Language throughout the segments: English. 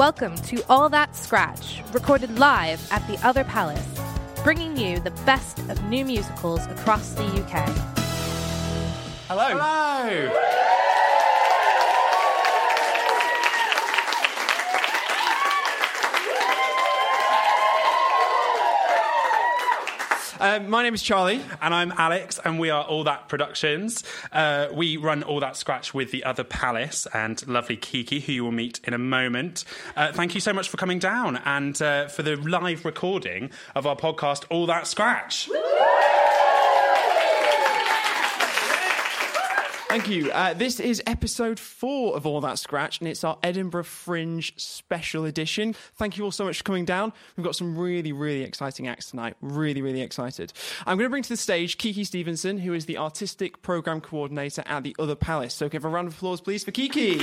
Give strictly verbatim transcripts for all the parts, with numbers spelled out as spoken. Welcome to All That Scratch, recorded live at The Other Palace, bringing you the best of new musicals across the U K. Hello. Hello. um, my name is Charlie, and I'm Alex, and we are All That Productions. Uh, we run All That Scratch with The Other Palace and lovely Kiki, who you will meet in a moment. Uh, thank you so much for coming down and uh, for the live recording of our podcast, All That Scratch. Thank you. Uh, this is episode four of All That Scratch, and it's our Edinburgh Fringe special edition. Thank you all so much for coming down. We've got some really, really exciting acts tonight. Really, really excited. I'm going to bring to the stage Kiki Stevenson, who is the Artistic Programme Coordinator at The Other Palace. So give a round of applause, please, for Kiki.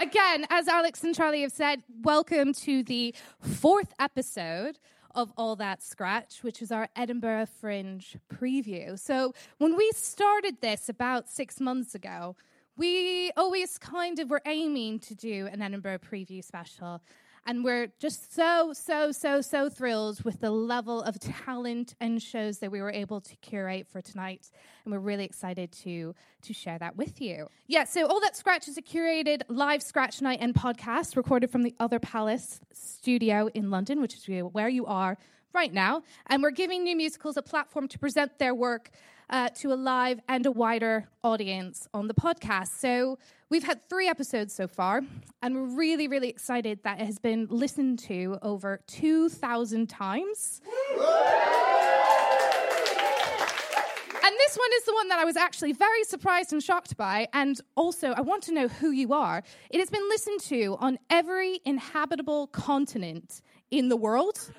Again, as Alex and Charlie have said, welcome to the fourth episode of All That Scratch, which is our Edinburgh Fringe preview. So when we started this about six months ago, we always kind of were aiming to do an Edinburgh preview special. And we're just so, so, so, so thrilled with the level of talent and shows that we were able to curate for tonight. And we're really excited to to share that with you. Yeah, so All That Scratch is a curated live Scratch Night and podcast recorded from the Other Palace studio in London, which is where you are right now. And we're giving new musicals a platform to present their work Uh, to a live and a wider audience on the podcast. So we've had three episodes so far, and we're really, really excited that it has been listened to over two thousand times. And this one is the one that I was actually very surprised and shocked by, and also I want to know who you are. It has been listened to on every inhabitable continent in the world.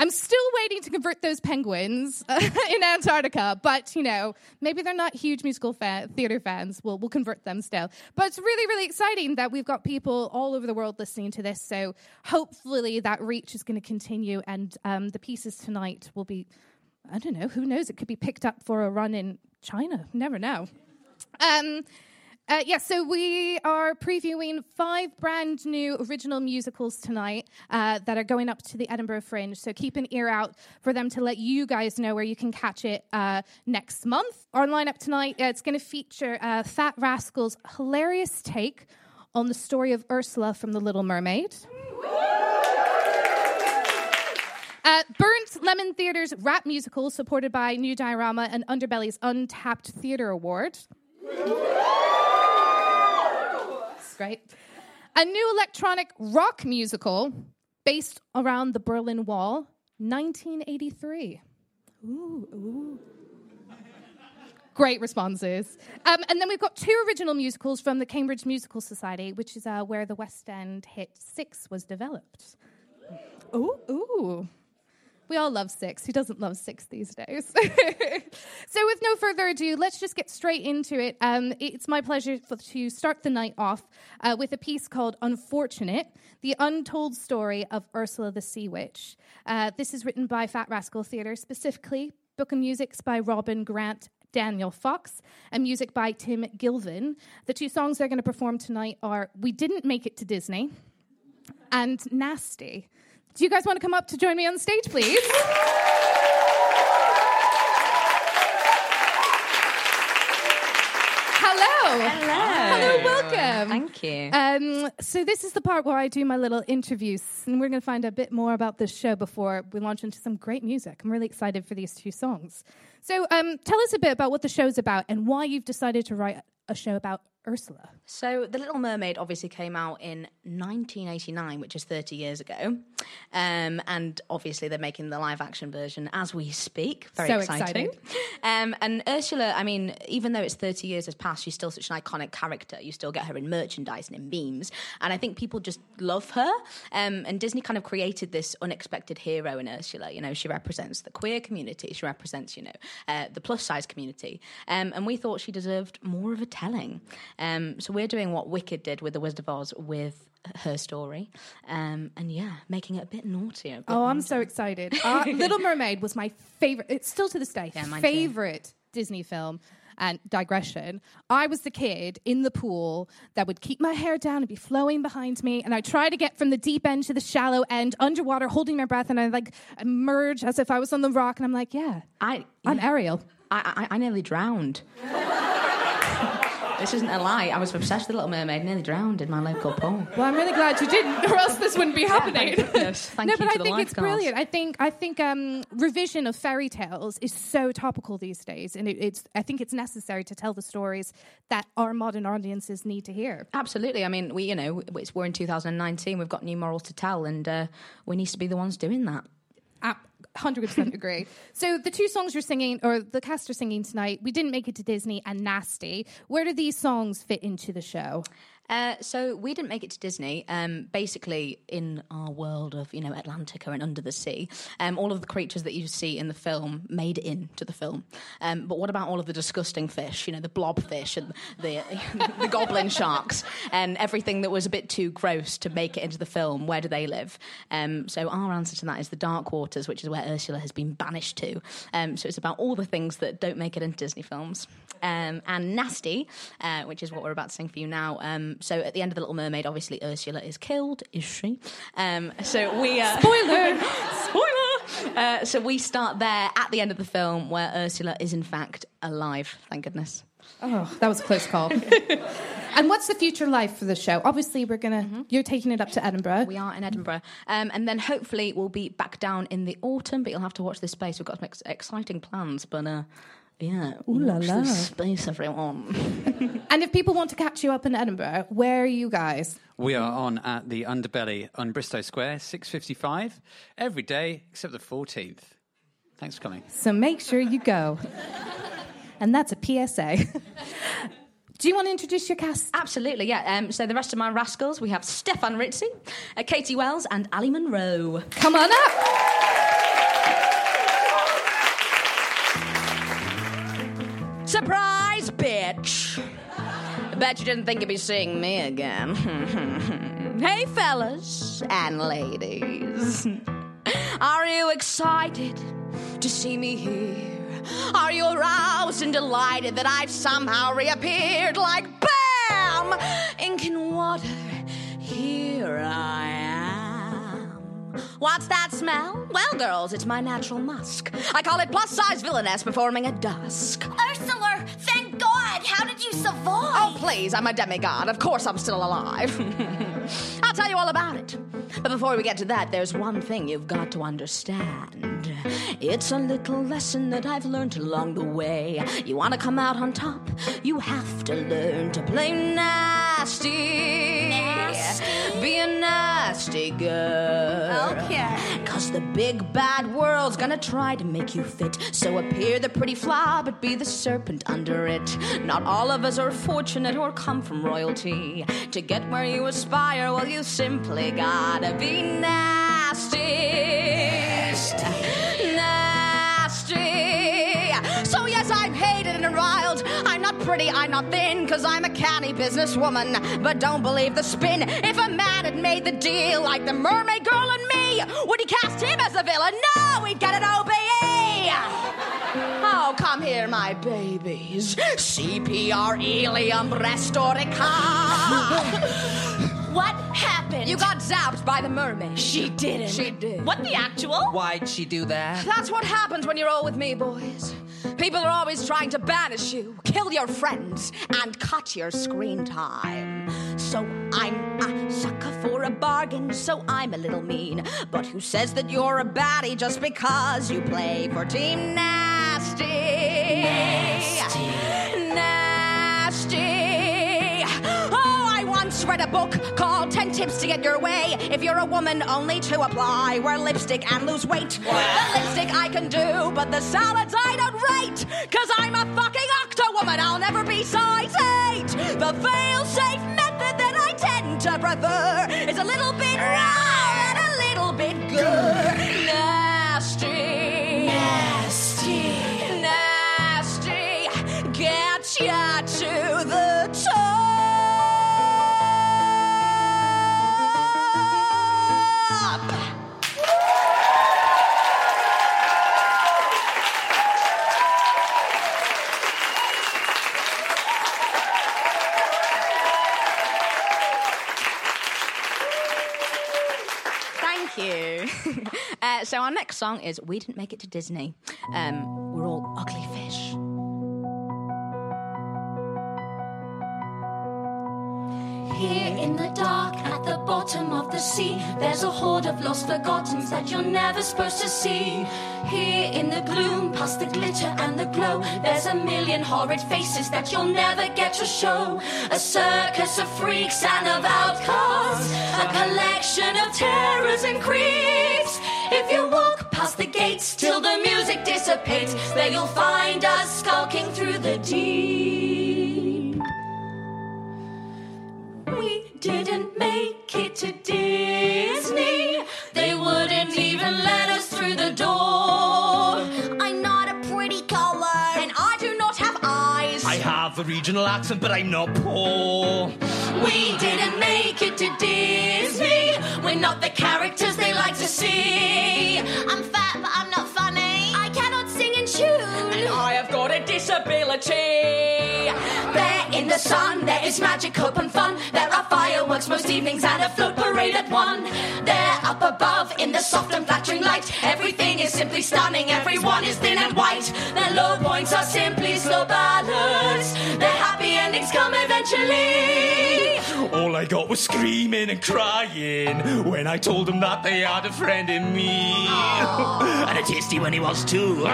I'm still waiting to convert those penguins uh, in Antarctica, but, you know, maybe they're not huge musical fa- theatre fans. We'll, we'll convert them still. But it's really, really exciting that we've got people all over the world listening to this, so hopefully that reach is going to continue, and um, the pieces tonight will be, I don't know, who knows, it could be picked up for a run in China. Never know. Um Uh, yeah, so we are previewing five brand new original musicals tonight uh, that are going up to the Edinburgh Fringe. So keep an ear out for them to let you guys know where you can catch it uh, next month. Our lineup tonight, uh, it's going to feature uh, Fat Rascal's hilarious take on the story of Ursula from The Little Mermaid. Uh, Burnt Lemon Theatre's rap musical, supported by New Diorama and Underbelly's Untapped Theatre Award. Great. A new electronic rock musical based around the Berlin Wall, nineteen eighty-three. Ooh, ooh. Great responses. Um, and then we've got two original musicals from the Cambridge Musical Society, which is uh, where the West End hit Six was developed. Ooh, ooh. We all love Six. Who doesn't love Six these days? So with no further ado, let's just get straight into it. Um, it's my pleasure for, to start the night off uh, with a piece called Unfortunate, the untold story of Ursula the Sea Witch. Uh, this is written by Fat Rascal Theatre, specifically book and music's by Robin Grant, Daniel Fox, and music by Tim Gilvin. The two songs they're going to perform tonight are We Didn't Make It to Disney and Nasty. Do you guys want to come up to join me on stage, please? Hello. Hello. Hello, welcome. Thank you. Um, so this is the part where I do my little interviews, and we're going to find a bit more about this show before we launch into some great music. I'm really excited for these two songs. So um, tell us a bit about what the show's about and why you've decided to write a show about Ursula. So The Little Mermaid obviously came out in nineteen eighty-nine, which is thirty years ago. Um, and obviously they're making the live action version as we speak. Very so exciting. exciting. Um, and Ursula, I mean, even though it's thirty years has passed, she's still such an iconic character. You still get her in merchandise and in memes. And I think people just love her. Um, and Disney kind of created this unexpected hero in Ursula. You know, she represents the queer community. She represents, you know, uh, the plus size community. Um, and we thought she deserved more of a telling. Um, so we're doing what Wicked did with The Wizard of Oz with her story, um, and yeah, making it a bit naughtier. Oh, I'm so excited. uh, Little Mermaid was my favourite. It's still to this day, yeah, favourite Disney film. And digression, I was the kid in the pool that would keep my hair down and be flowing behind me, and I try to get from the deep end to the shallow end underwater, holding my breath, and I like emerge as if I was on the rock, and I'm like, yeah, I, I'm yeah. Ariel. I, I, I nearly drowned. This isn't a lie. I was obsessed with The Little Mermaid, nearly drowned in my local pool. Well, I'm really glad you didn't, or else this wouldn't be happening. Yeah, thank thank no, you but I think it's cars. Brilliant. I think I think um, revision of fairy tales is so topical these days, and it, it's I think it's necessary to tell the stories that our modern audiences need to hear. Absolutely. I mean, we you know it's, we're in two thousand nineteen. We've got new morals to tell, and uh, we need to be the ones doing that. one hundred percent agree. So the two songs you're singing, or the cast are singing tonight, We Didn't Make It to Disney and Nasty. Where do these songs fit into the show? Uh, so We Didn't Make It to Disney. Um, basically, in our world of, you know, Atlantica and Under the Sea, um, all of the creatures that you see in the film made it into the film. Um, but what about all of the disgusting fish? You know, the blobfish and the the goblin sharks and everything that was a bit too gross to make it into the film. Where do they live? Um, so our answer to that is the Dark Waters, which is where Ursula has been banished to. Um, so it's about all the things that don't make it into Disney films. Um, and Nasty, uh, which is what we're about to sing for you now. Um, So at the end of The Little Mermaid, obviously Ursula is killed, is she? Um, so we uh, spoiler, spoiler. Uh, so we start there at the end of the film, where Ursula is in fact alive. Thank goodness. Oh, that was a close call. And what's the future life for the show? Obviously, we're gonna mm-hmm. you're taking it up to Edinburgh. We are in Edinburgh, um, and then hopefully we'll be back down in the autumn. But you'll have to watch this space. We've got some ex- exciting plans, but. Uh, Yeah, ooh la la, space everyone. And if people want to catch you up in Edinburgh, where are you guys? We are on at the Underbelly on Bristow Square, six fifty-five, every day except the fourteenth. Thanks for coming. So make sure you go. And that's a P S A. Do you want to introduce your cast? Absolutely, yeah. Um, so the rest of my rascals, we have Stefan Rizzi, uh, Katie Wells and Ali Monroe. Come on up. Surprise, bitch. Bet you didn't think you'd be seeing me again. Hey, fellas and ladies. Are you excited to see me here? Are you aroused and delighted that I've somehow reappeared like bam? Ink and water, here I am. What's that smell? Well, girls, it's my natural musk. I call it plus-size villainess performing at dusk. Ursula, thank God! How did you survive? Oh, please, I'm a demigod. Of course I'm still alive. I'll tell you all about it. But before we get to that, there's one thing you've got to understand. It's a little lesson that I've learned along the way. You want to come out on top, you have to learn to play nasty. Nasty. Be a nasty girl. Okay. Because the big bad world's gonna try to make you fit. So appear the pretty flower, but be the serpent under it. Not all of us are fortunate or come from royalty. To get where you aspire, well, you simply gotta be nasty. Nasty. Nasty. So yes, I'm hated and reviled. I'm not pretty, I'm not thin, 'cause I'm a canny businesswoman. But don't believe the spin. If a man had made the deal like the mermaid girl and me, would he cast him as a villain? No, he'd get an O B E. Oh, come here, my babies. C P R, Ilium, Restorica. What happened? You got zapped by the mermaid. She didn't. She did. What the actual? Why'd she do that? That's what happens when you're all with me, boys. People are always trying to banish you, kill your friends, and cut your screen time. So I'm a sucker for a bargain, so I'm a little mean. But who says that you're a baddie just because you play for Team Nasty? Nasty. Read a book called Ten Tips to Get Your Way. If you're a woman, only to apply. Wear lipstick and lose weight. Wow. The lipstick I can do, but the salads I don't rate. 'Cause I'm a fucking octo-woman. I'll never be size eight. The fail-safe method that I tend to prefer is a little bit raw and a little bit good. Nasty. Nasty. Nasty. Get ya to the top. Uh, so our next song is We Didn't Make It to Disney. Um, we're all ugly fish. Here in the dark, at the bottom of the sea, there's a horde of lost forgottens that you're never supposed to see. Here in the gloom, past the glitter and the glow, there's a million horrid faces that you'll never get to show. A circus of freaks and of outcasts, a collection of terrors and creeps. If you walk past the gates till the music dissipates, there you'll find us skulking through the deep. We didn't make it to Disney. They wouldn't even let us through the door. I'm not a pretty colour, and I do not have eyes. I have a regional accent, but I'm not poor. We didn't make it to Disney. We're not the characters they like to see. I'm fat, but I'm not funny. I cannot sing in tune, and I have got a disability. There in the sun, there is magic, hope and fun. There are fireworks most evenings and a float parade at one. There up above in the soft and flattering light, everything is simply stunning, everyone is thin and white. Their low points are simply slow ballads, their happy endings come eventually. All I got was screaming and crying when I told them that they had a friend in me. Oh. And a tasty one he was too. Oh.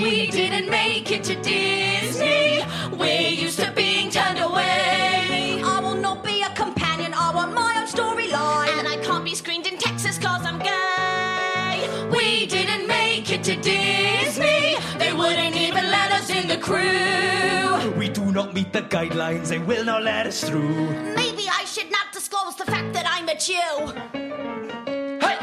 We didn't make it to Disney. We're used to being turned away. I will not be a companion, I want my own storyline. And I can't be screened in Texas cause I'm gay. We didn't make it to Disney. They wouldn't even let us in the crew. We do not meet the guidelines, they will not let us through. Maybe I should not disclose the fact that I'm a Jew. Hey!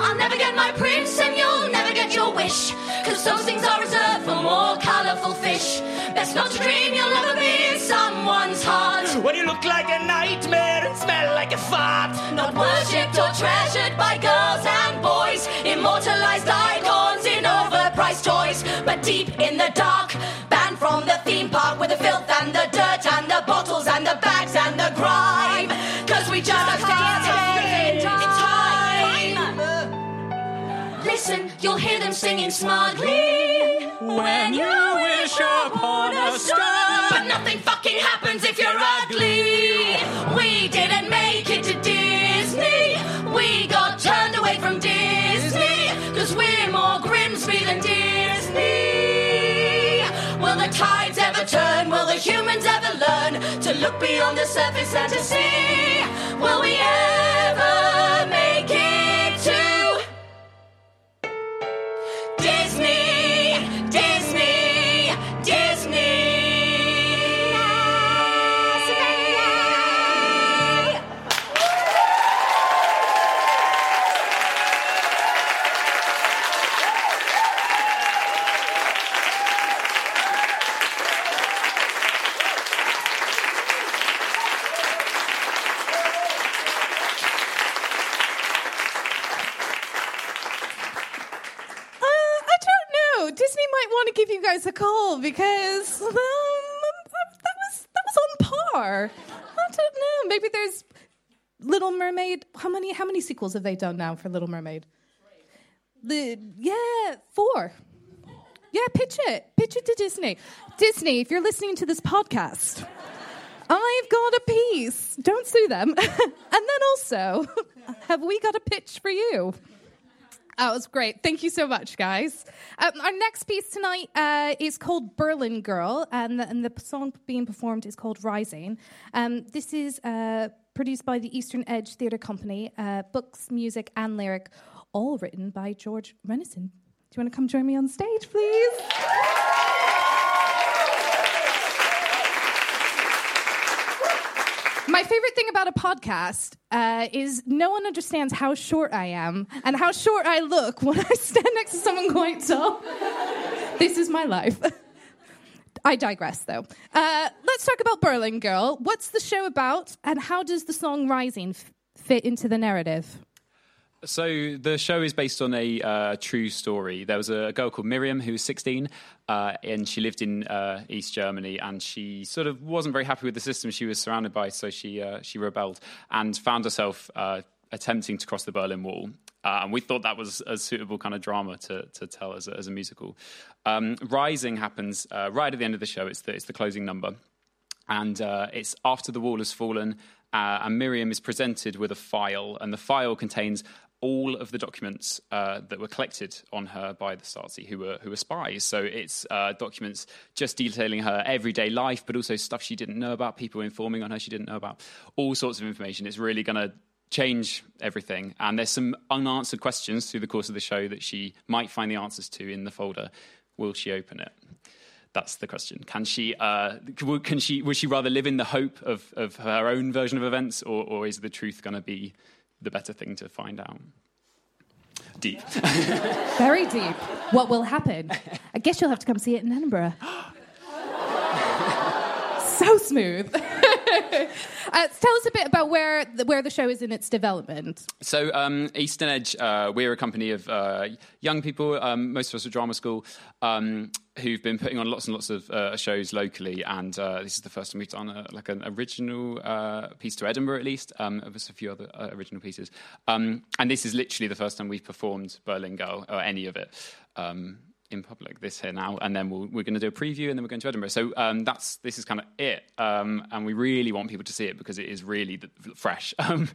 I'll never get my prince and you'll never get your wish, cause those things are reserved for more colourful fish. Best not to dream you'll never be in someone's heart, when you look like a nightmare and smell like a fart. Not worshipped or treasured by girls and boys, immortalised icons in overpriced toys. But deep in the dark, banned from the theme park, with the filth and the dirt and the bottles and the bags and the grime, cause we just can't stay. Listen, you'll hear them singing smartly when you wish upon a star. But nothing fucking happens if you're ugly. We didn't make it to Disney. We got turned away from Disney, cause we're more Grimsby than Disney. Will the tides ever turn? Will the humans ever learn to look beyond the surface and to see? Will we ever make it? Disney, Disney, Disney. Give you guys a call because um, that was that was on par. I don't know. Maybe there's Little Mermaid. How many how many sequels have they done now for Little Mermaid? The yeah four. Yeah, pitch it, pitch it to Disney. Disney, if you're listening to this podcast, I've got a piece. Don't sue them. And then also, have we got a pitch for you? That was great. Thank you so much, guys. Um, our next piece tonight uh, is called Berlin Girl, and the, and the song being performed is called Rising. Um, this is uh, produced by the Eastern Edge Theatre Company, uh, books, music, and lyric, all written by George Renison. Do you want to come join me on stage, please? My favorite thing about a podcast uh, is no one understands how short I am and how short I look when I stand next to someone quite tall. This is my life. I digress, though. Uh, let's talk about Berlin Girl. What's the show about, and how does the song Rising f- fit into the narrative? So the show is based on a uh, true story. There was a girl called Miriam who was sixteen, uh, and she lived in uh, East Germany, and she sort of wasn't very happy with the system she was surrounded by, so she uh, she rebelled and found herself uh, attempting to cross the Berlin Wall. Uh, and we thought that was a suitable kind of drama to to tell as a, as a musical. Um, Rising happens uh, right at the end of the show. It's the, it's the closing number. And uh, it's after the wall has fallen, uh, and Miriam is presented with a file, and the file contains all of the documents uh, that were collected on her by the Stasi, who were who were spies. So it's uh, documents just detailing her everyday life, but also stuff she didn't know about, people informing on her she didn't know about, all sorts of information. It's really going to change everything. And there's some unanswered questions through the course of the show that she might find the answers to in the folder. Will she open it? That's the question. Can she? Uh, can she? Would she rather live in the hope of, of her own version of events, or, or is the truth going to be the better thing to find out? Deep, very deep. What will happen? I guess you'll have to come see it in Edinburgh. So smooth. Uh, tell us a bit about where the, where the show is in its development. So um, Eastern Edge, uh, we're a company of uh, young people, um, most of us are drama school, um, who've been putting on lots and lots of uh, shows locally, and uh, this is the first time we've done a, like an original uh, piece to Edinburgh, at least. Um, there's a few other uh, original pieces. Um, and this is literally the first time we've performed Berlin Girl, or any of it, um, in public, this here now, and then we'll, we're going to do a preview, and then we're going to Edinburgh. So um, that's this is kind of it, um, and we really want people to see it because it is really the, fresh. Um,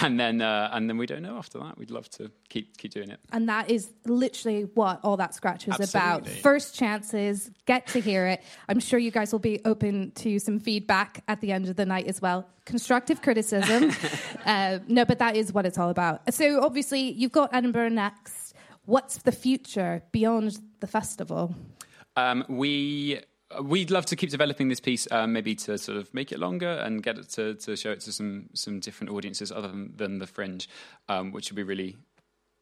and then uh, and then we don't know after that. We'd love to keep keep doing it. And that is literally what All That Scratch was about. First chances, get to hear it. I'm sure you guys will be open to some feedback at the end of the night as well. Constructive criticism. uh, no, but that is what it's all about. So obviously you've got Edinburgh next. What's the future beyond the festival? Um, we... We'd love to keep developing this piece, uh, maybe to sort of make it longer and get it to, to show it to some some different audiences other than, than the Fringe, um, which would be really...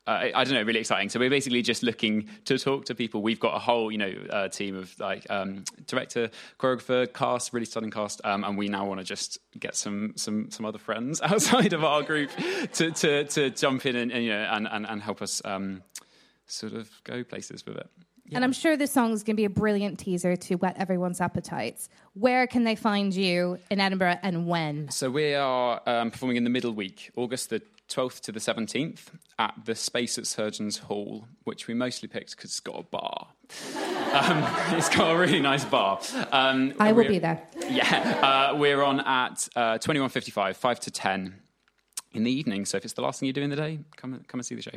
Uh, I don't know, really exciting. So we're basically just looking to talk to people. We've got a whole, you know, uh, team of like um, director, choreographer, cast, really stunning cast, um, and we now want to just get some some some other friends outside of our group to, to to jump in and, and you know and and, and help us um, sort of go places with it. Yeah. And I'm sure this song is going to be a brilliant teaser to whet everyone's appetites. Where can they find you in Edinburgh and when? So we are um, performing in the middle week, August the twelfth to the seventeenth, at the Space at Surgeons Hall, which we mostly picked because it's got a bar. Um, it's got a really nice bar. Um, I will be there. Yeah. Uh, we're on at uh, twenty-one fifty-five, five to ten in the evening. So if it's the last thing you do in the day, come, come and see the show.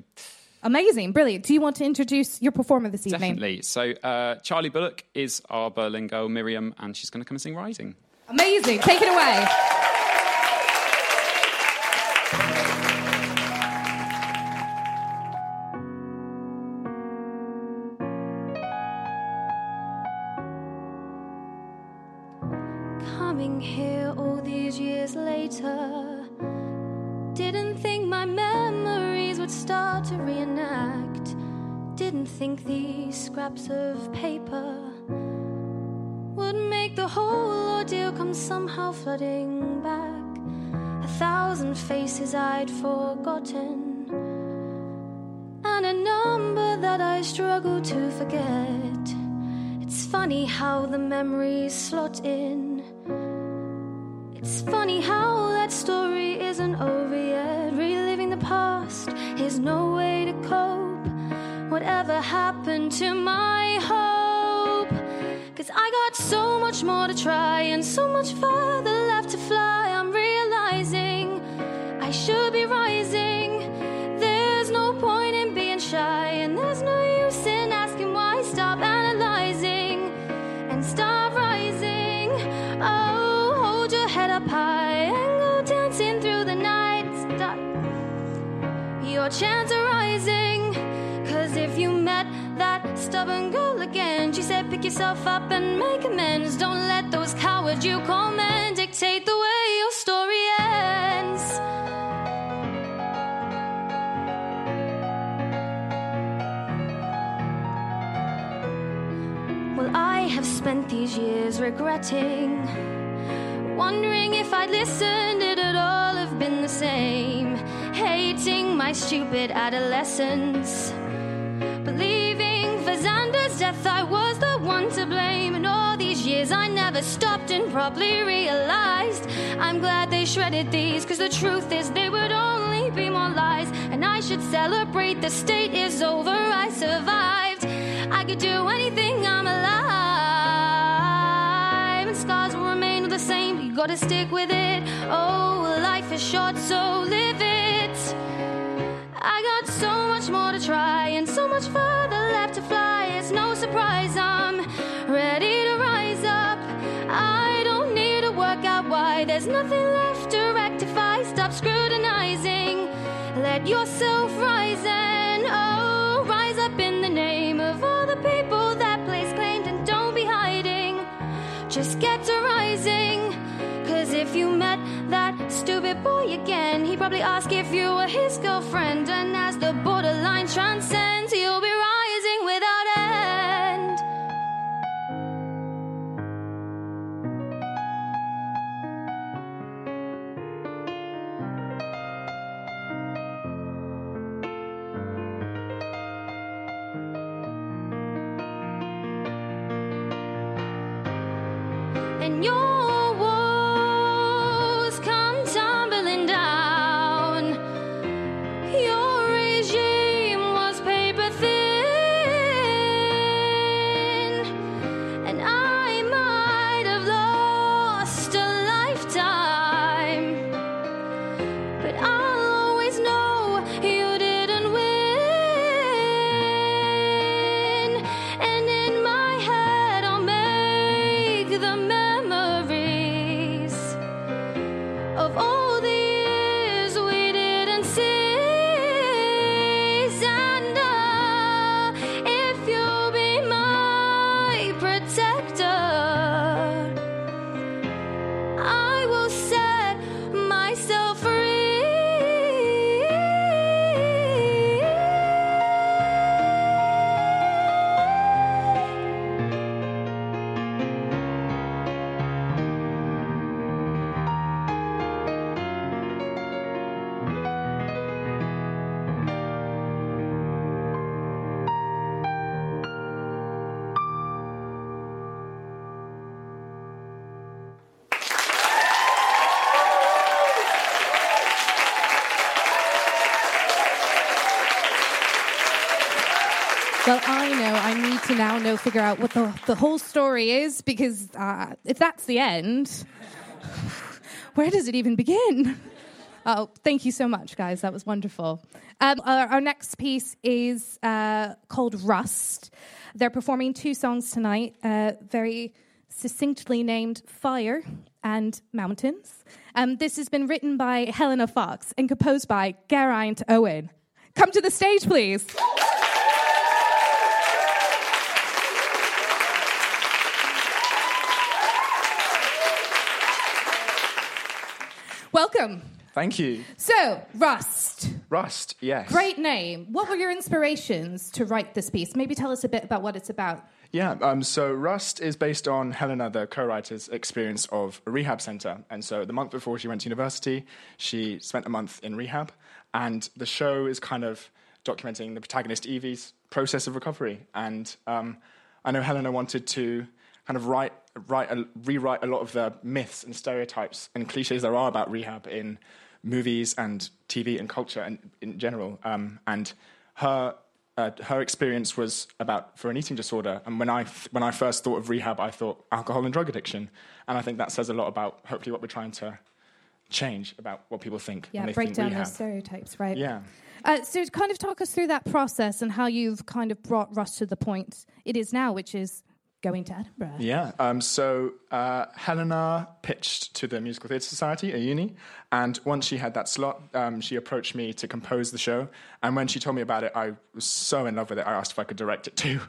Amazing, brilliant. Do you want to introduce your performer this evening? Definitely. So uh, Charlie Bullock is our Berlin girl, Miriam, and she's going to come and sing Rising. Amazing. Take it away. Coming here all these years later, didn't think my memories would start to reenact. Didn't think these scraps of paper would make the whole ordeal come somehow flooding back. A thousand faces I'd forgotten, and a number that I struggle to forget. It's funny how the memories slot in. It's funny how that story isn't over yet. Reliving the past is no way to cope. Whatever happened to my hope? 'Cause I got so much more to try and so much further left to fly. I'm realizing I should be rising. There's no point in being shy, and there's no use in asking why. Stop analyzing and start rising. Oh, your chance of rising. 'Cause if you met that stubborn girl again, she said pick yourself up and make amends. Don't let those cowards you call men dictate the way your story ends. Well, I have spent these years regretting, wondering if I'd listened, it would all have been the same. Hating my stupid adolescence, believing for Xander's death I was the one to blame. And all these years I never they stopped and probably realized. I'm glad they shredded these, cause the truth is they would only be more lies. And I should celebrate, the state is over, I survived. I could do anything, I'm alive. And scars will remain the same, but you gotta stick with it. Oh, life is short, so live it. I got so much more to try and so much further left to fly. It's no surprise I'm ready to rise up. I don't need to work out why, there's nothing left to rectify. Stop scrutinizing, let yourself rise and oh, rise up in the name of all the people that place claimed. And don't be hiding, just get to rising. Cause if you met that stupid boy again, he'd probably ask if you were his girlfriend. And as the borderline transcends, you'll be rising without end. And your walls come tumbling down. Your regime was paper thin. And I might have lost a lifetime, but I'll always know you didn't win. And in my head I'll make the memory of all the years we didn't cease. And uh, if you'll be my protector, I will set myself to now know, figure out what the, the whole story is, because uh, if that's the end, where does it even begin? Oh, thank you so much, guys. That was wonderful. Um, our, our next piece is uh, called Rust. They're performing two songs tonight, uh, very succinctly named Fire and Mountains. Um, this has been written by Helena Fox and composed by Geraint Owen. Come to the stage, please. Welcome. Thank you. So, Rust. Rust, yes. Great name. What were your inspirations to write this piece? Maybe tell us a bit about what it's about. Yeah, um, so Rust is based on Helena, the co-writer's experience of a rehab centre. And so the month before she went to university, she spent a month in rehab. And the show is kind of documenting the protagonist Evie's process of recovery. And um, I know Helena wanted to kind of write... Write a, rewrite a lot of the myths and stereotypes and cliches there are about rehab in movies and T V and culture and in general. Um, and her uh, her experience was about for an eating disorder. And when I th- when I first thought of rehab, I thought alcohol and drug addiction. And I think that says a lot about hopefully what we're trying to change about what people think. Yeah, when they break think down rehab. Those stereotypes, right? Yeah. Uh, so kind of talk us through that process and how you've kind of brought Rust to the point it is now, which is going to Edinburgh. Yeah, um, so uh, Helena pitched to the Musical Theatre Society at uni, and once she had that slot, um, she approached me to compose the show, and when she told me about it, I was so in love with it, I asked if I could direct it too.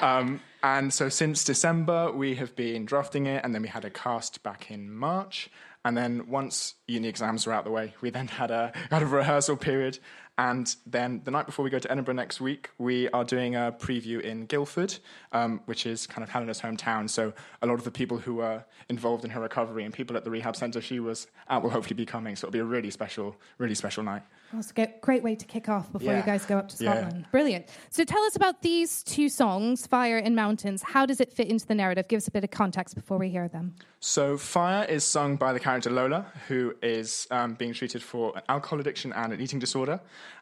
um, and so since December, we have been drafting it, and then we had a cast back in March, and then once uni exams were out the way, we then had a had a rehearsal period, and then the night before we go to Edinburgh next week, we are doing a preview in Guildford, um, which is kind of Helena's hometown. So a lot of the people who were involved in her recovery and people at the rehab centre she was at will hopefully be coming. So it'll be a really special, really special night. That's a great way to kick off before yeah. you guys go up to Scotland. Yeah. Brilliant. So tell us about these two songs, Fire and Mountains. How does it fit into the narrative? Give us a bit of context before we hear them. So Fire is sung by the character Lola, who is um, being treated for an alcohol addiction and an eating disorder.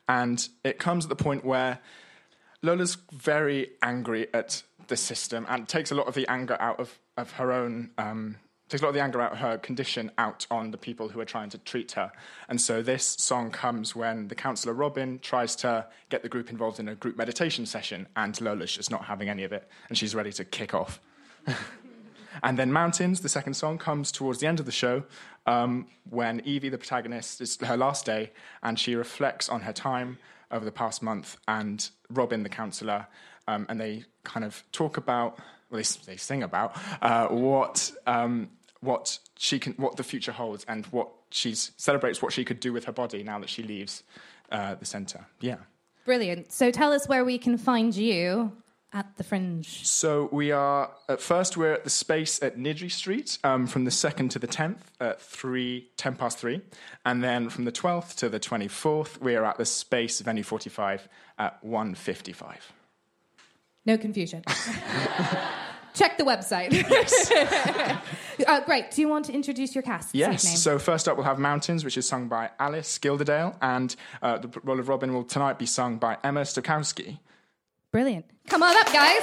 And it comes at the point where Lola's very angry at the system and takes a lot of the anger out of, of her own... Um, takes a lot of the anger out of her condition out on the people who are trying to treat her. And so this song comes when the counsellor, Robin, tries to get the group involved in a group meditation session, and Lola's just not having any of it, and she's ready to kick off. And then Mountains, the second song, comes towards the end of the show um, when Evie, the protagonist, is her last day, and she reflects on her time over the past month, and Robin, the counsellor, um, and they kind of talk about, well, they, they sing about uh, what... Um, what she can, what the future holds, and what she celebrates what she could do with her body now that she leaves uh, the centre. Yeah. Brilliant. So tell us where we can find you at the Fringe. So we are, at first, we're at the space at Nidri Street um, from the second to the tenth at three, ten past three. And then from the twelfth to the twenty-fourth, we are at the space venue forty-five at one fifty-five. No confusion. Check the website. Yes. uh, great. Do you want to introduce your cast? Yes. Name? So first up, we'll have Mountains, which is sung by Alice Gilderdale, and uh, the role of Robin will tonight be sung by Emma Stokowski. Brilliant. Come on up, guys.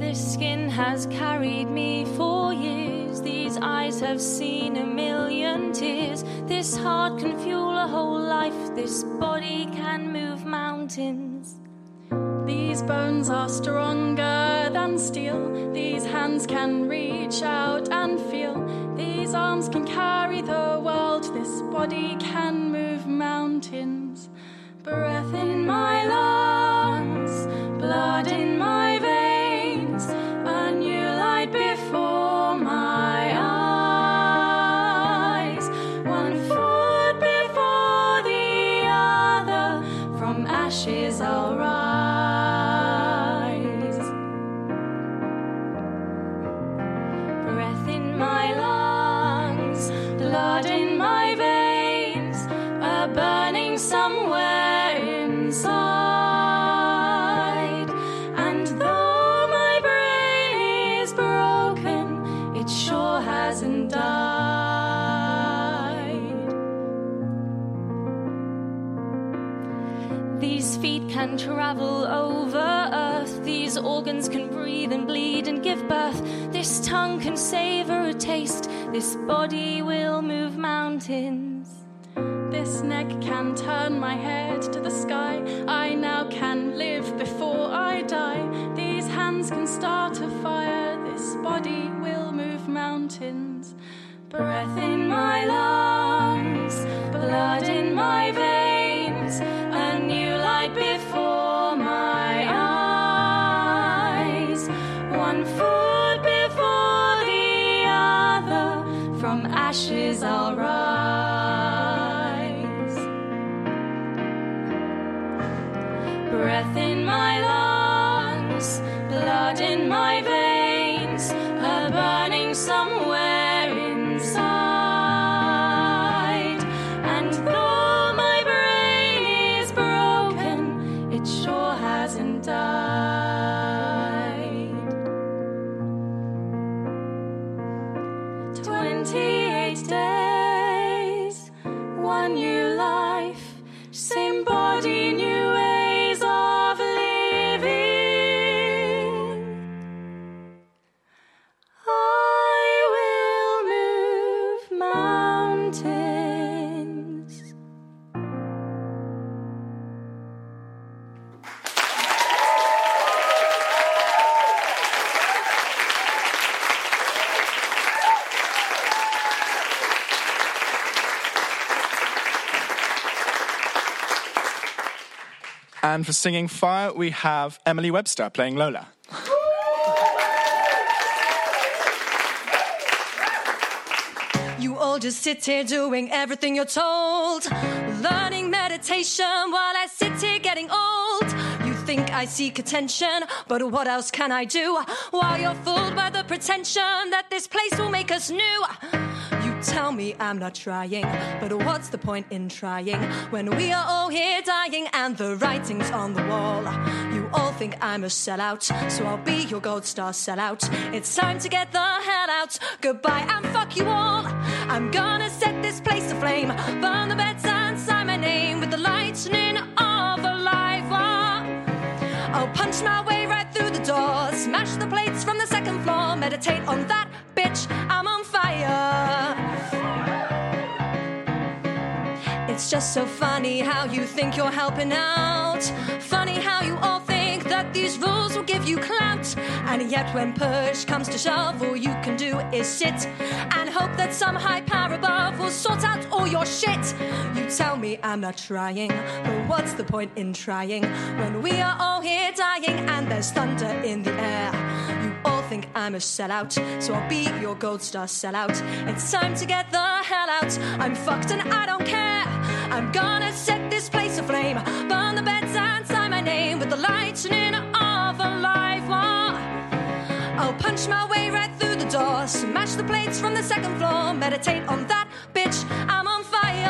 This skin has carried me for years. These eyes have seen a million tears. This heart can fuel a whole life. This body can move mountains. These bones are stronger than steel. These hands can reach out and feel. These arms can carry the world. This body can move mountains. Breath in my lungs, blood in my veins, a new light before my ashes I'll rise. Breath in my lungs, blood in my veins, a burning somewhere inside. And though my brain is broken, it sure hasn't died. These feet can travel over earth. These organs can breathe and bleed and give birth. This tongue can savor a taste. This body will move mountains. This neck can turn my head to the sky. I now can live before I die. These hands can start a fire. This body will move mountains. Breath in my lungs, blood in my veins, a new light before my eyes, one foot before the other, from ashes I'll rise. Breath in my lungs, blood in my veins, a burning somewhere. And though my brain is broken, it sure hasn't died. Twenty-eight days, one new life, same body, new ways of living. I And for singing Fire, we have Emily Webster playing Lola. You all just sit here doing everything you're told, learning meditation while I sit here getting old. You think I seek attention, but what else can I do? While you're fooled by the pretension that this place will make us new. You tell me I'm not trying, but what's the point in trying when we are all here dying and the writing's on the wall? You all think I'm a sellout, so I'll be your gold star sellout. It's time to get the hell out. Goodbye and fuck you all. I'm gonna set this place aflame, burn the beds and sign my name with the lightning of a live wire. I'll punch my way right through the door, smash the plates from the second floor, meditate on that bitch, I'm on fire. It's just so funny how you think you're helping out. Funny how you all think that these rules will give you clout. And yet when push comes to shove, all you can do is sit and hope that some high power above will sort out all your shit. You tell me I'm not trying, but what's the point in trying when we are all here dying and there's thunder in the air? You all think I'm a sellout, so I'll be your gold star sellout. It's time to get the hell out. I'm fucked and I don't care. I'm gonna set this place aflame, burn the beds and sign my name with the lightning of a live wire. I'll punch my way right through the door, smash the plates from the second floor, meditate on that bitch, I'm on fire.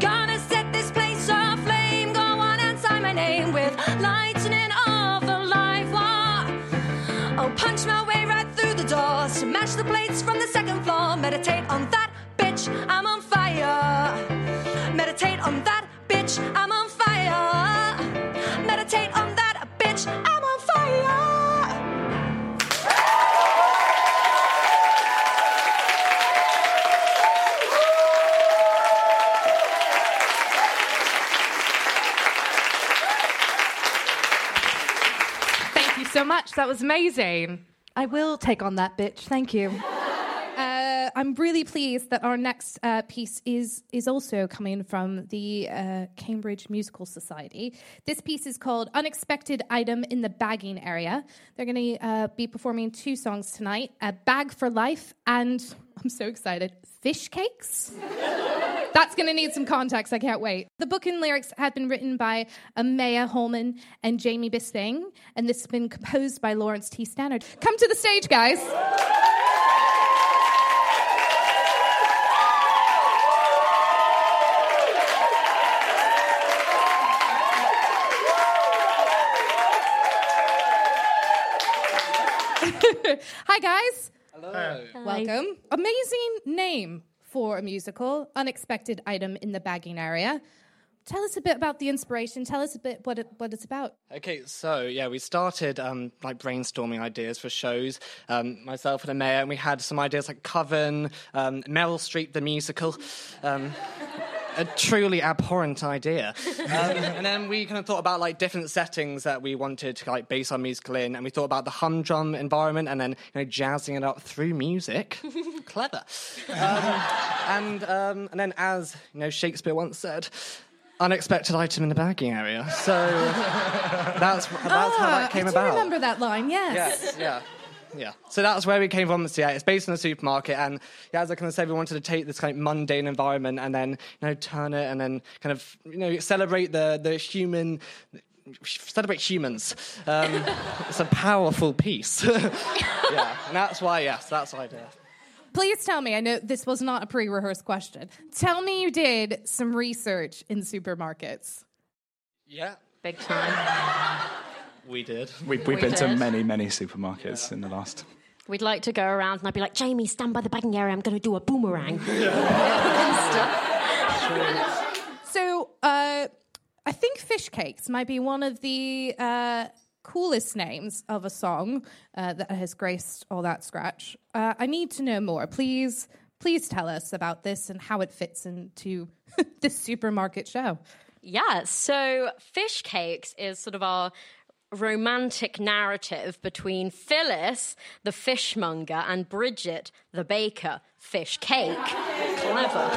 Gonna set this place aflame, go on and sign my name with lightning of a live wire. I'll punch my way right through the door, smash the plates from the second floor, meditate on that bitch, I'm on fire. Meditate on that bitch, I'm on fire. Meditate on that bitch, I'm on fire. Thank you so much. That was amazing. I will take on that bitch. Thank you. Uh, I'm really pleased that our next uh, piece is is also coming from the uh, Cambridge Musical Society. This piece is called Unexpected Item in the Bagging Area. They're going to uh, be performing two songs tonight, A Bag for Life and, I'm so excited, Fish Cakes? That's going to need some context. I can't wait. The book and lyrics had been written by Amaya Holman and Jamie Bissing, and this has been composed by Lawrence T. Stannard. Come to the stage, guys. Hi, guys. Hello. Hi. Welcome. Amazing name for a musical, Unexpected Item in the Bagging Area. Tell us a bit about the inspiration. Tell us a bit what it, what it's about. Okay, so, yeah, we started, um, like, brainstorming ideas for shows, um, myself and Amaya, and we had some ideas like Coven, um, Meryl Streep the Musical. Um A truly abhorrent idea. Um, and then we kind of thought about, like, different settings that we wanted to, like, base our musical in, and we thought about the humdrum environment and then, you know, jazzing it up through music. Clever. Um, and um, and then, as, you know, Shakespeare once said, unexpected item in the bagging area. So that's, that's ah, how that came I do about. I remember that line, yes. Yeah, yeah. Yeah, so that's where we came from. So yeah, it's based in a supermarket, and yeah, as I kind of said, we wanted to take this kind of mundane environment and then, you know, turn it and then kind of, you know, celebrate the the human, celebrate humans. Um, it's a powerful piece. Yeah, and that's why. Yes, that's why I did. Please tell me. I know this was not a pre-rehearsed question. Tell me you did some research in supermarkets. Yeah, big time. We did. We, we've we been did. to many, many supermarkets yeah. in the last... We'd like to go around and I'd be like, Jamie, stand by the bagging area, I'm going to do a boomerang. Yeah. So, uh, I think Fish Cakes might be one of the uh, coolest names of a song uh, that has graced All That Scratch. Uh, I need to know more. Please, please tell us about this and how it fits into this supermarket show. Yeah, so Fish Cakes is sort of our romantic narrative between Phyllis, the fishmonger, and Bridget, the baker. Fish cake. Clever.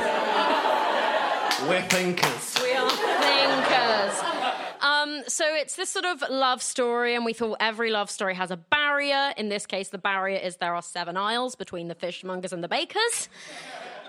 We're thinkers. We are thinkers. Um, so it's this sort of love story, and we thought every love story has a barrier. In this case, the barrier is there are seven aisles between the fishmongers and the bakers.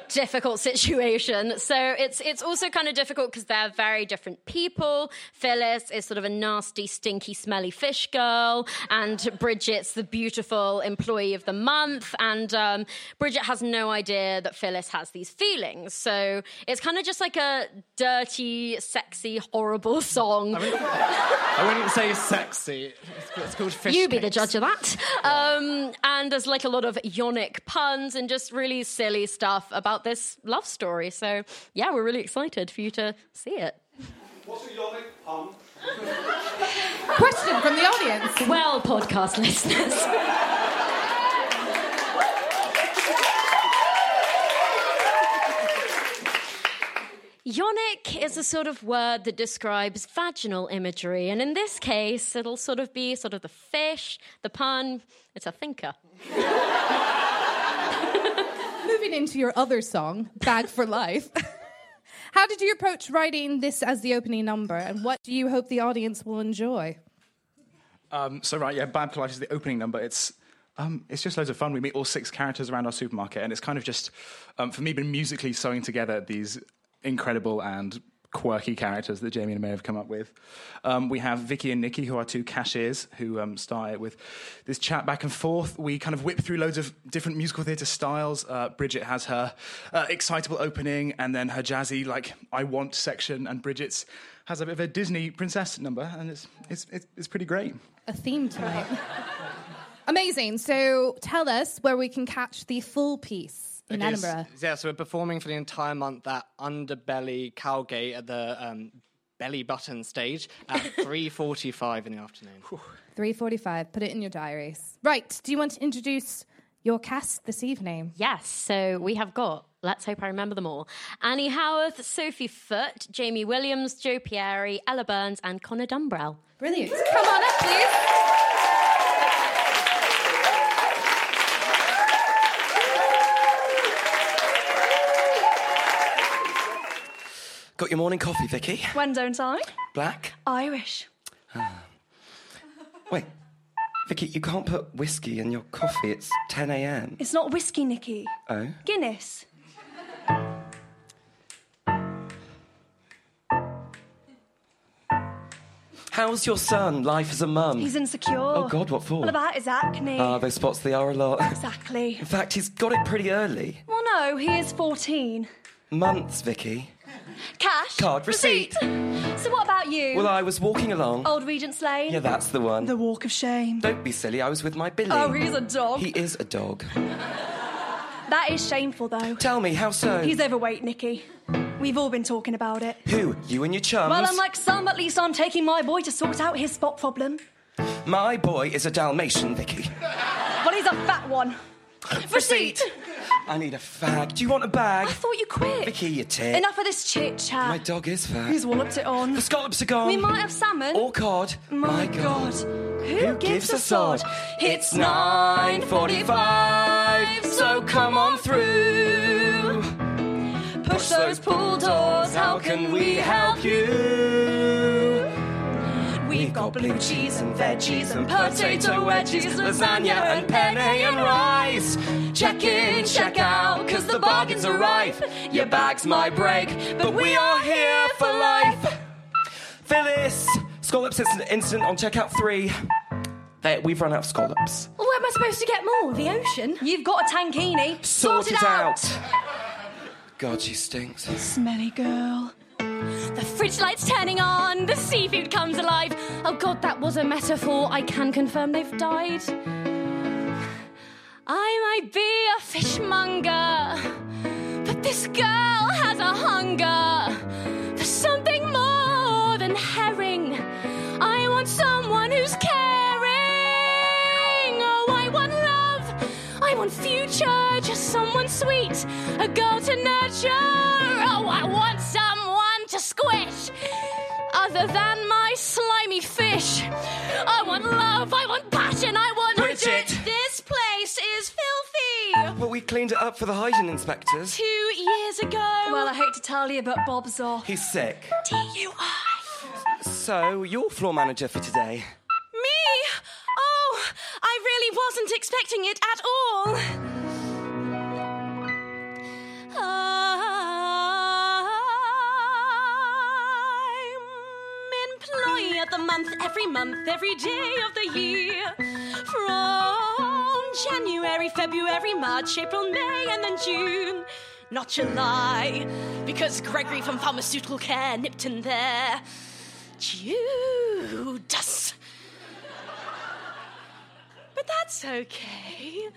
difficult situation. So it's it's also kind of difficult because they're very different people. Phyllis is sort of a nasty, stinky, smelly fish girl, and Bridget's the beautiful employee of the month. And um, Bridget has no idea that Phyllis has these feelings. So it's kind of just like a dirty, sexy, horrible song. I, mean, I wouldn't say sexy. It's, it's called fish. You be cakes. The judge of that. Yeah. Um, and there's like a lot of yonic puns and just really silly stuff about this love story. So, yeah, we're really excited for you to see it. What's a yonic pun? Question from the audience. Well, podcast listeners. Yonic is a sort of word that describes vaginal imagery, and in this case, it'll sort of be sort of the fish, the pun. It's a thinker. Moving into your other song, Bag for Life. How did you approach writing this as the opening number, and what do you hope the audience will enjoy? Um, so, right, yeah, Bag for Life is the opening number. It's Um, it's just loads of fun. We meet all six characters around our supermarket, and it's kind of just, um, for me, been musically sewing together these incredible and quirky characters that Jamie and Mary have come up with. Um, we have Vicky and Nikki, who are two cashiers, who um, start it with this chat back and forth. We kind of whip through loads of different musical theatre styles. Uh, Bridget has her uh, excitable opening, and then her jazzy, like, I Want section, and Bridget's has a bit of a Disney princess number, and it's it's it's, it's pretty great. A theme tonight. Amazing. So tell us where we can catch the full piece. In okay, Edinburgh. Yeah, so we're performing for the entire month at Underbelly, Cowgate, at the um, Belly Button stage at three forty-five in the afternoon. three forty-five. Put it in your diaries. Right, do you want to introduce your cast this evening? Yes, so we have got, let's hope I remember them all, Annie Howarth, Sophie Foote, Jamie Williams, Joe Pieri, Ella Burns and Connor Dumbrell. Brilliant. Come on up, please. Got your morning coffee, Vicky? When don't I? Black? Irish. Ah. Wait, Vicky, you can't put whiskey in your coffee. It's ten a.m. It's not whiskey, Nikki. Oh? Guinness. How's your son? Life as a mum. He's insecure. Oh, God, what for? What about his acne? Ah, uh, those spots, they are a lot. Exactly. In fact, he's got it pretty early. Well, no, he is fourteen. Months, Vicky. Cash. Card. Receipt. receipt. So what about you? Well, I was walking along. Old Regent's Lane. Yeah, that's the one. The walk of shame. Don't be silly. I was with my Billy. Oh, he's a dog. He is a dog. That is shameful, though. Tell me, how so? He's overweight, Nikki. We've all been talking about it. Who? You and your chums? Well, unlike some, at least I'm taking my boy to sort out his spot problem. My boy is a Dalmatian, Vicky. Well, he's a fat one. Receipt. I need a fag. Do you want a bag? I thought you quit. Vicky, you tit. Enough of this chit-chat. My dog is fat. He's walloped it on. The scallops are gone. We might have salmon. Or cod. My, My God. God. Who, Who gives a sod? It's nine forty-five, so come on through. Push those pool doors, how can we help you? We've got blue cheese and veggies and potato wedges, lasagna and penne and rice. Check in, check out, cos the bargains are rife. Your bags might break, but we are here for life. Phyllis, scallops instant on checkout three. There, we've run out of scallops. Well, where am I supposed to get more? The ocean? You've got a tankini. Sort, Sort it out. out. God, she stinks. Smelly girl. The fridge light's turning on, the seafood comes alive. Oh, God, that was a metaphor. I can confirm they've died. I might be a fishmonger, but this girl has a hunger for something more than herring. I want someone who's caring. Oh, I want love. I want future, just someone sweet, a girl to nurture. Oh, I want someone to squish, other than my slimy fish. I want love, I want passion, I want Bridget. This place is filthy. Well, we cleaned it up for the hygiene inspectors. Two years ago. Well, I hate to tell you, but Bob's off. He's sick. D U I. So, you're floor manager for today. Me? Oh, I really wasn't expecting it at all. Uh, of the month, every month, every day of the year. From January, February, March, April, May, and then June. Not July, because Gregory from Pharmaceutical Care nipped in there. Judas. But that's okay,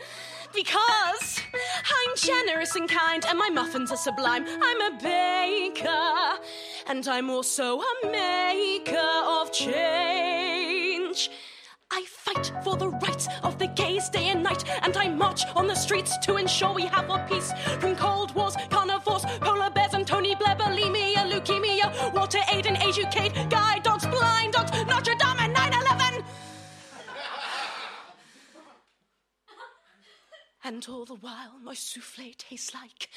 because I'm generous and kind, and my muffins are sublime. I'm a baker, and I'm also a maker of change. I fight for the rights of the gays day and night, and I march on the streets to ensure we have our peace from cold wars, carnivores, polar bears, and Tony Blair, bulimia, leukemia, water aid and educate, guide dogs, blind dogs, Notre Dame and nine eleven. And all the while, my souffle tastes like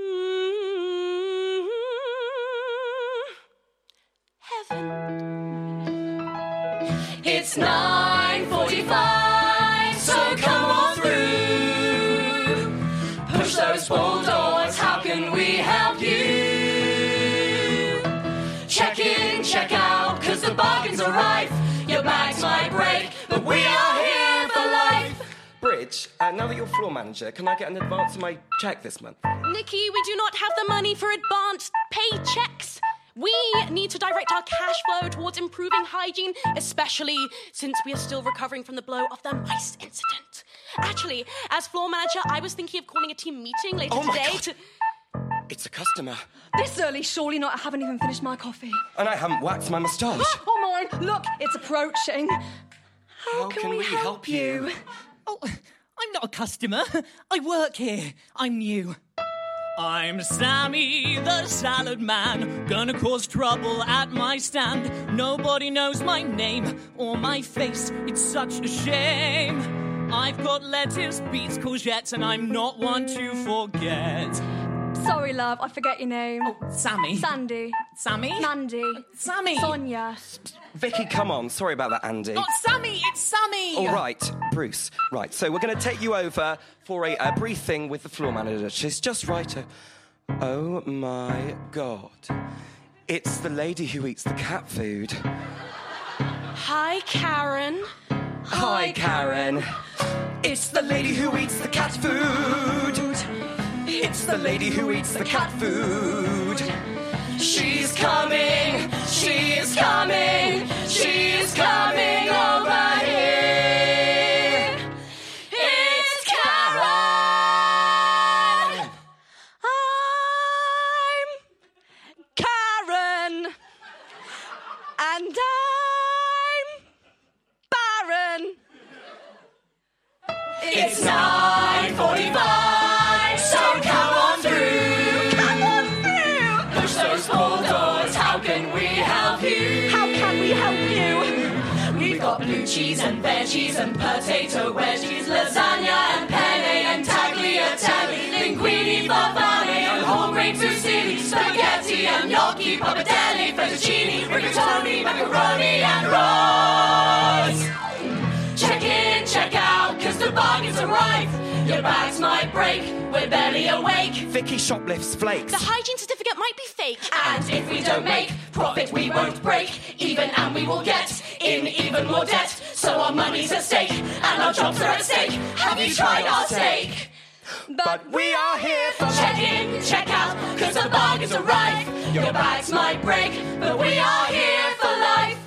mm, heaven. It's nine forty-five, so come on through. Push those small doors, how can we help you? Check in, check out, cause the bargains are rife. Your bags might break, but we are here for life. Bridge, and now that you're floor manager, can I get an advance on my cheque this month? Nikki, we do not have the money for advanced paychecks. We need to direct our cash flow towards improving hygiene, especially since we are still recovering from the blow of the mice incident. Actually, as floor manager, I was thinking of calling a team meeting later oh today my God. to... It's a customer. This early? Surely not. I haven't even finished my coffee. And I haven't waxed my moustache. Oh, mine. Look, it's approaching. How, How can, can we, we help, help you? you? Oh, I'm not a customer. I work here. I'm new. I'm Sammy the Salad Man, gonna cause trouble at my stand. Nobody knows my name or my face, it's such a shame. I've got lettuce, beets, courgettes, and I'm not one to forget. Sorry, love, I forget your name. Oh, Sammy. Sandy. Sammy? Mandy. Sammy. Sonia. Vicky, come on. Sorry about that, Andy. Not Sammy, it's Sammy. All right, Bruce. Right, so we're going to take you over for a, a briefing with the floor manager. She's just right. O- oh, my God. It's the lady who eats the cat food. Hi, Karen. Hi, Karen. It's the lady who eats the cat food. It's the lady who eats the cat food. She's coming, she's coming, she's coming over here. It's Karen! I'm Karen. And I'm barren. It's nine forty-five, so come on through. Come on through! Push those four doors, how can we help you? How can we help you? We've got blue cheese and veggies and potato wedgies, lasagna and penne and tagliatelle, linguine, farfalle and whole grain fusilli, spaghetti and gnocchi, pappardelle, fettuccine, rigatoni, macaroni and rolls. Check in, check out, cause the bargains are rife. Your bags might break, we're barely awake. Vicky shoplifts flakes. The hygiene certificate might be fake. And if we don't make profit, we won't break even, and we will get in even more debt. So our money's at stake, and our jobs are at stake. Have you tried our steak? But we are here for check in, check out, cause the bargains are rife. Your bags might break, but we are here for life.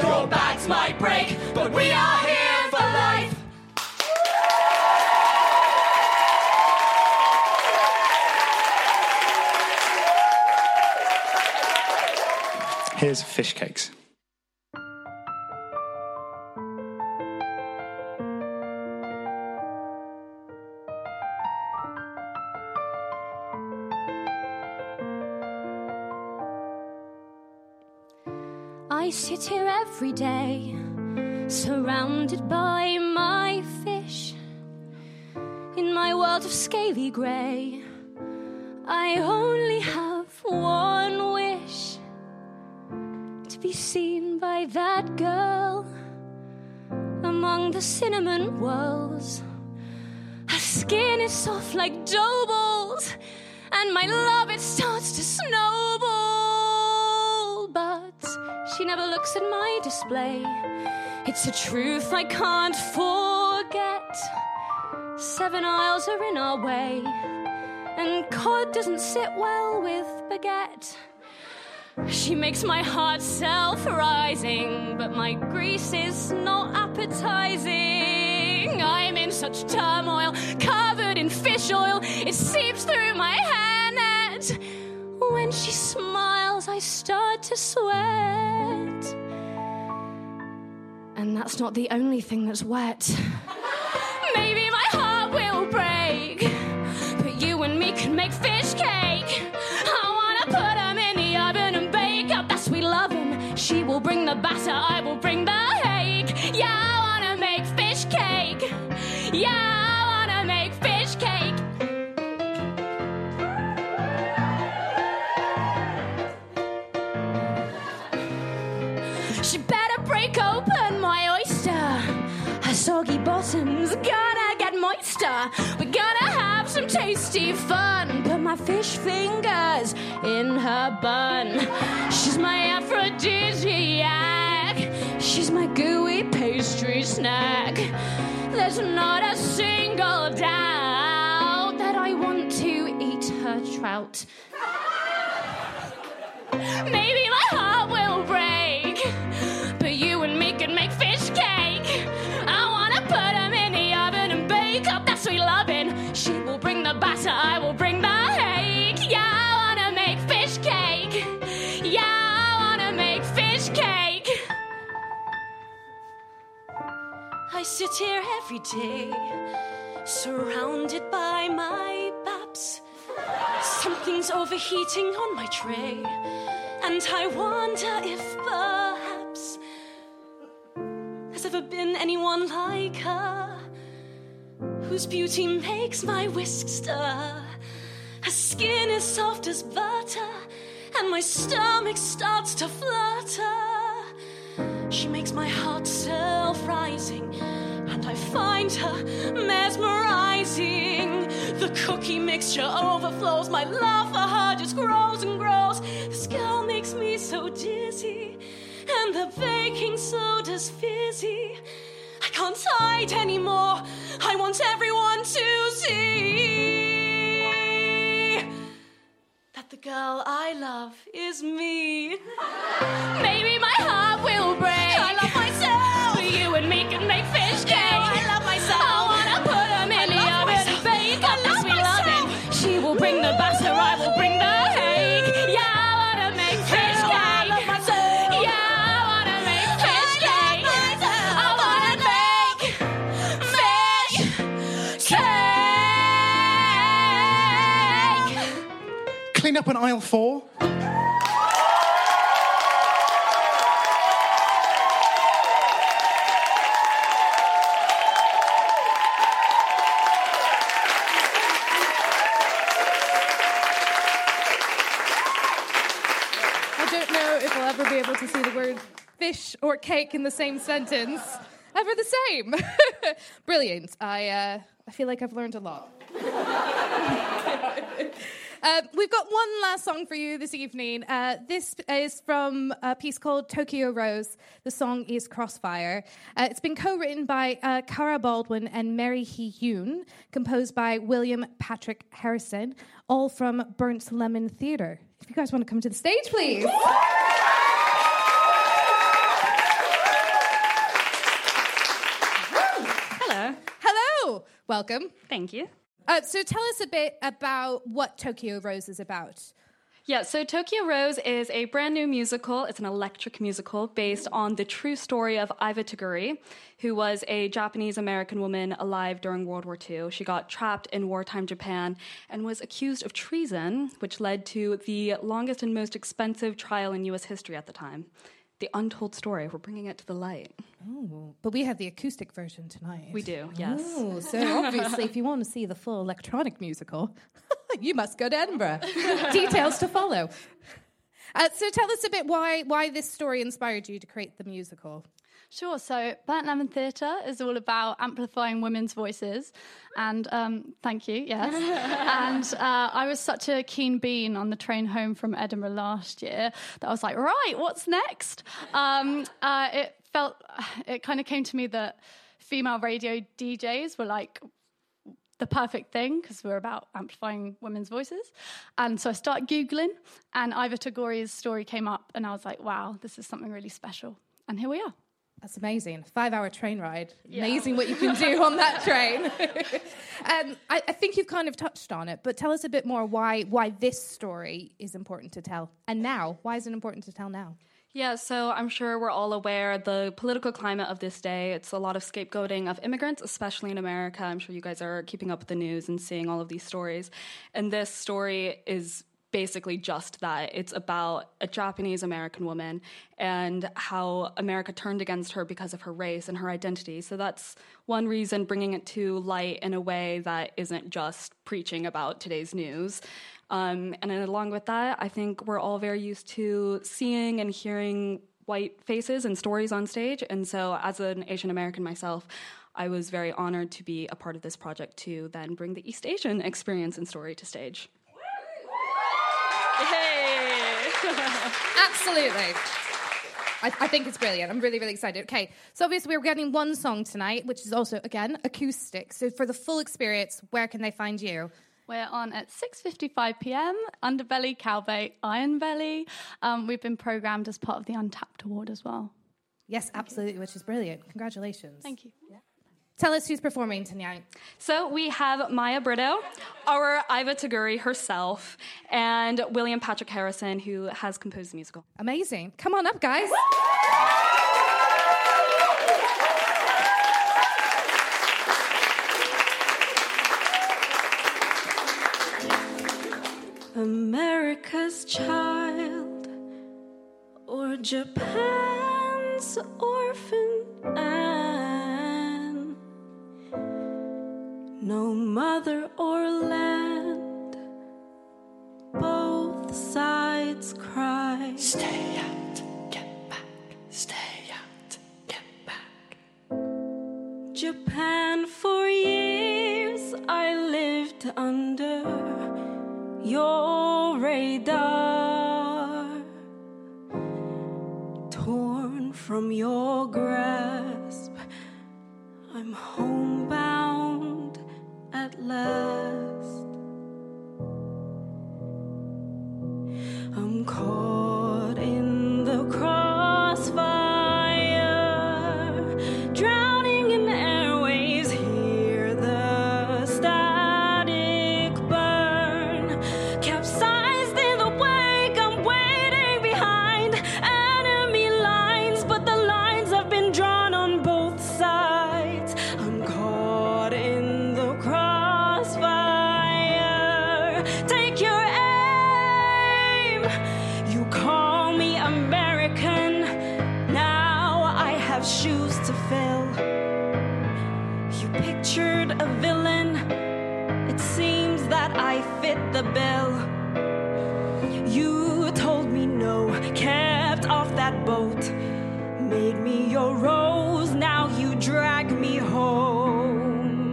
Your bags might break, but we are here for life. Here's fish cakes. I sit here every day, surrounded by my fish. In my world of scaly grey, I only have one wish. Be seen by that girl among the cinnamon whirls. Her skin is soft like dough balls, and my love, it starts to snowball. But she never looks at my display. It's a truth I can't forget. Seven aisles are in our way, and cod doesn't sit well with baguette. She makes my heart self-rising, but my grease is not appetizing. I'm in such turmoil, covered in fish oil, it seeps through my hairnet. When she smiles, I start to sweat. And that's not the only thing that's wet. Maybe my heart will break, but you and me can make fish cake. I wanna put them in the oven and bake up that sweet lovin'. She will bring the batter, I will bring the cake. Yeah, I wanna make fish cake. Yeah, I wanna make fish cake. She better break open my oyster. Her soggy bottom's gonna get moister. We're gonna have some tasty fun. Put my fish fingers in her bun. She's my aphrodisiac. She's my gooey pastry snack. There's not a single doubt that I want to eat her trout. Maybe my heart will break, but you and me can make fish cake. I wanna put them in the oven and bake up that sweet lovin'. She will bring the batter, I will bring the cake. Yeah, I wanna make fish cake. Yeah, I wanna make fish cake. I sit here every day, surrounded by my baps. Something's overheating on my tray, and I wonder if perhaps there's ever been anyone like her, whose beauty makes my whisks stir. Her skin is soft as butter, and my stomach starts to flutter. She makes my heart self-rising, and I find her mesmerizing. The cookie mixture overflows, my love for her just grows and grows. This girl makes me so dizzy, and the baking soda's fizzy. I can't hide anymore, I want everyone to see that the girl I love is me. Maybe my heart will break, I love myself, but you and me can make fish cake. I love myself, I wanna put them in the oven and bake up the sweet lovin'. She will bring the batter, I will bring the cake. Yeah, I wanna make fish cake. I love myself. Yeah, I wanna make fish cake. I wanna make fish cake. Clean up on aisle four. To see the word fish or cake in the same sentence ever the same. Brilliant. I uh, I feel like I've learned a lot. uh, we've got one last song for you this evening. Uh, this is from a piece called Tokyo Rose. The song is Crossfire. Uh, it's been co-written by uh, Cara Baldwin and Mary Hee Yoon, composed by William Patrick Harrison, all from Burnt Lemon Theatre. If you guys want to come to the stage, please. Hello. Welcome. Thank you. Uh, so tell us a bit about what Tokyo Rose is about. Yeah, so Tokyo Rose is a brand new musical. It's an electric musical based on the true story of Iva Toguri, who was a Japanese-American woman alive during World War Two. She got trapped in wartime Japan and was accused of treason, which led to the longest and most expensive trial in U S history at the time. The untold story. We're bringing it to the light. Oh, but we have the acoustic version tonight. We do, yes. Oh, so obviously, if you want to see the full electronic musical, you must go to Edinburgh. Details to follow. Uh, so tell us a bit why why this story inspired you to create the musical. Sure, so Burnt Lemon Theatre is all about amplifying women's voices. And um, thank you, yes. and uh, I was such a keen bean on the train home from Edinburgh last year that I was like, right, what's next? Um, uh, it felt, it kind of came to me that female radio D Js were like the perfect thing because we're about amplifying women's voices. And so I started Googling and Iva Toguri's story came up and I was like, wow, this is something really special. And here we are. That's amazing. Five-hour train ride. Yeah. Amazing what you can do on that train. um, I, I think you've kind of touched on it, but tell us a bit more why why this story is important to tell. And now, why is it important to tell now? Yeah, so I'm sure we're all aware the political climate of this day. It's a lot of scapegoating of immigrants, especially in America. I'm sure you guys are keeping up with the news and seeing all of these stories. And this story is basically just that. It's about a Japanese-American woman and how America turned against her because of her race and her identity. So that's one reason, bringing it to light in a way that isn't just preaching about today's news. Um, and then along with that, I think we're all very used to seeing and hearing white faces and stories on stage. And so as an Asian-American myself, I was very honored to be a part of this project to then bring the East Asian experience and story to stage. Absolutely. I, I think it's brilliant. I'm really, really excited. Okay, so obviously we're getting one song tonight, which is also, again, acoustic. So for the full experience, where can they find you? We're on at six fifty-five p.m, Underbelly, Cowbait, Iron Belly. Um, we've been programmed as part of the Untapped Award as well. Yes, absolutely, which is brilliant. Congratulations. Thank you. Yeah. Tell us who's performing tonight. So we have Maya Brito, our Iva Toguri herself, and William Patrick Harrison, who has composed the musical. Amazing. Come on up, guys. America's child, or Japan's orphan and no mother or land, both sides cry. Stay out, get back, stay out, get back. Japan, for years I lived under your radar, torn from your grasp, I'm homebound at last. I'm caught in the crossfire, drowning in airways, hear the static burn, capsized in the wake, I'm waiting behind enemy lines, but the lines have been drawn on both sides. I'm caught in the crossfire. Take your aim. You call me American. Now I have shoes to fill. You pictured a villain. It seems that I fit the bill. You told me no, kept off that boat, made me your rose. Now you drag me home.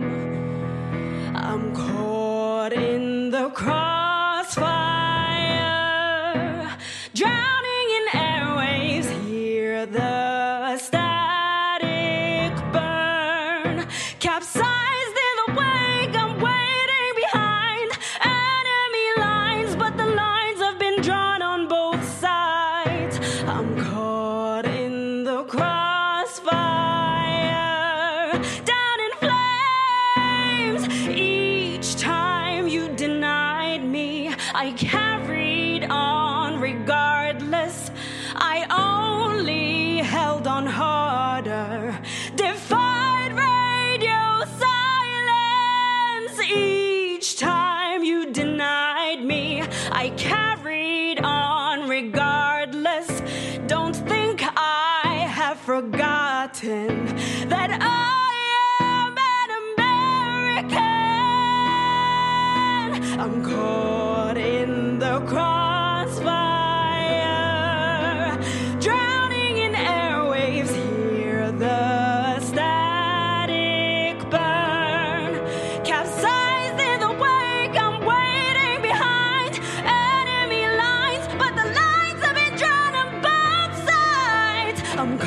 I'm caught in the crossfire, drowning in airwaves, hear the static burn, capsized in the wake, I'm waiting behind enemy lines, but the lines have been drawn on both sides. I'm caught in the crossfire, down in flames, each time you denied me, I carried on regardless. I only held on harder, defied radio silence. Each time you denied me, I carried on regardless. Don't think I have forgotten that I am caught in the crossfire.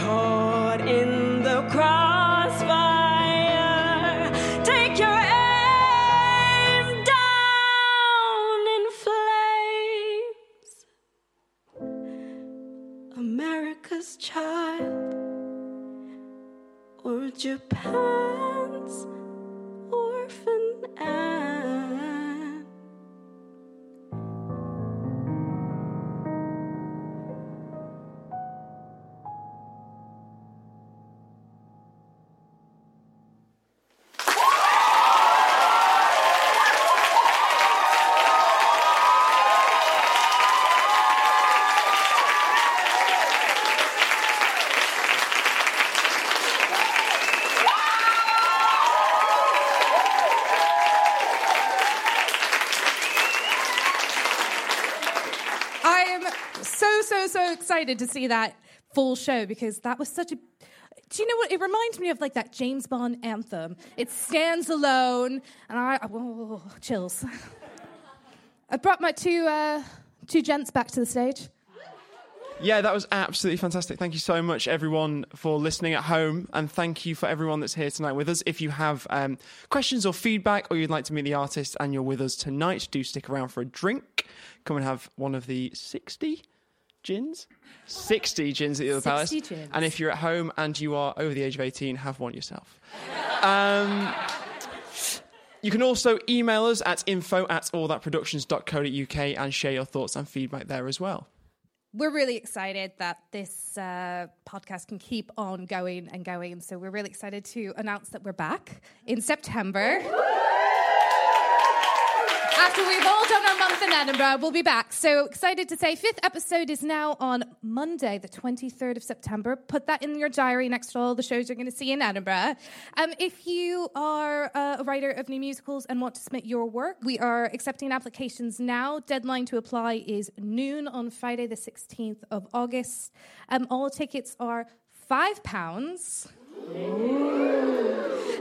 caught in the crossfire. Take your aim down in flames. America's child, or Japan's orphan Anne. Excited to see that full show, because that was such a... Do you know what? It reminds me of like that James Bond anthem. It stands alone, and I... Oh, chills. I brought my two uh, two gents back to the stage. Yeah, that was absolutely fantastic. Thank you so much, everyone, for listening at home, and thank you for everyone that's here tonight with us. If you have um, questions or feedback, or you'd like to meet the artist and you're with us tonight, do stick around for a drink. Come and have one of the sixty... gins? sixty gins at the Other Palace. Gins. And if you're at home and you are over the age of eighteen, have one yourself. Um, you can also email us at info at allthatproductions.co.uk and share your thoughts and feedback there as well. We're really excited that this uh, podcast can keep on going and going. So we're really excited to announce that we're back in September. After we've all done our month in Edinburgh, we'll be back. So excited to say, fifth episode is now on Monday, the twenty-third of September. Put that in your diary next to all the shows you're going to see in Edinburgh. Um, if you are uh, a writer of new musicals and want to submit your work, we are accepting applications now. Deadline to apply is noon on Friday, the sixteenth of August. Um, all tickets are five pounds.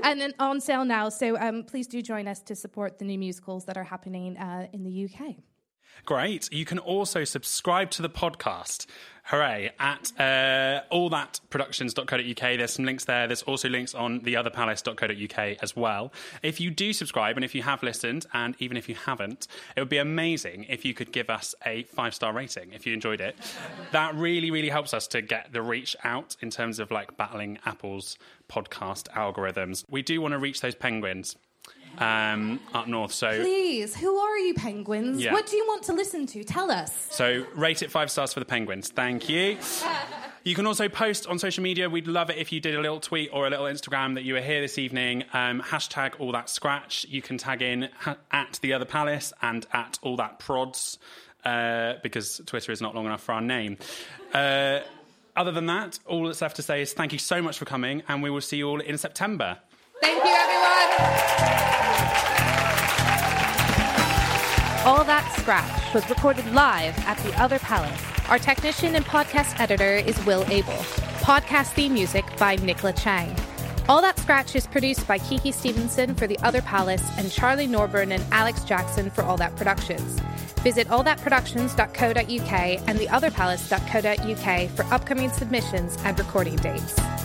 And then on sale now, so um, please do join us to support the new musicals that are happening uh, in the U K. Great. You can also subscribe to the podcast, hooray, at uh, all that productions dot co dot uk. There's some links there. There's also links on the other palace dot co dot uk as well. If you do subscribe, and if you have listened, and even if you haven't, it would be amazing if you could give us a five-star rating if you enjoyed it. That really, really helps us to get the reach out in terms of, like, battling Apple's podcast algorithms. We do want to reach those penguins. Um, up north, so please, who are you, penguins? Yeah. What do you want to listen to? Tell us. So rate it five stars for the penguins. Thank you. You can also post on social media. We'd love it if you did a little tweet or a little Instagram that you were here this evening. Um, hashtag All That Scratch. You can tag in ha- at The Other Palace and at All That Prods, uh, because Twitter is not long enough for our name. Uh, other than that, all that's left to say is thank you so much for coming, and we will see you all in September. Thank you, everyone. All That Scratch was recorded live at The Other Palace. Our technician and podcast editor is Will Abel. Podcast theme music by Nicola Chang. All That Scratch is produced by Kiki Stevenson for The Other Palace and Charlie Norburn and Alex Jackson for All That Productions. Visit all that productions dot co dot uk and the other palace dot co dot uk for upcoming submissions and recording dates.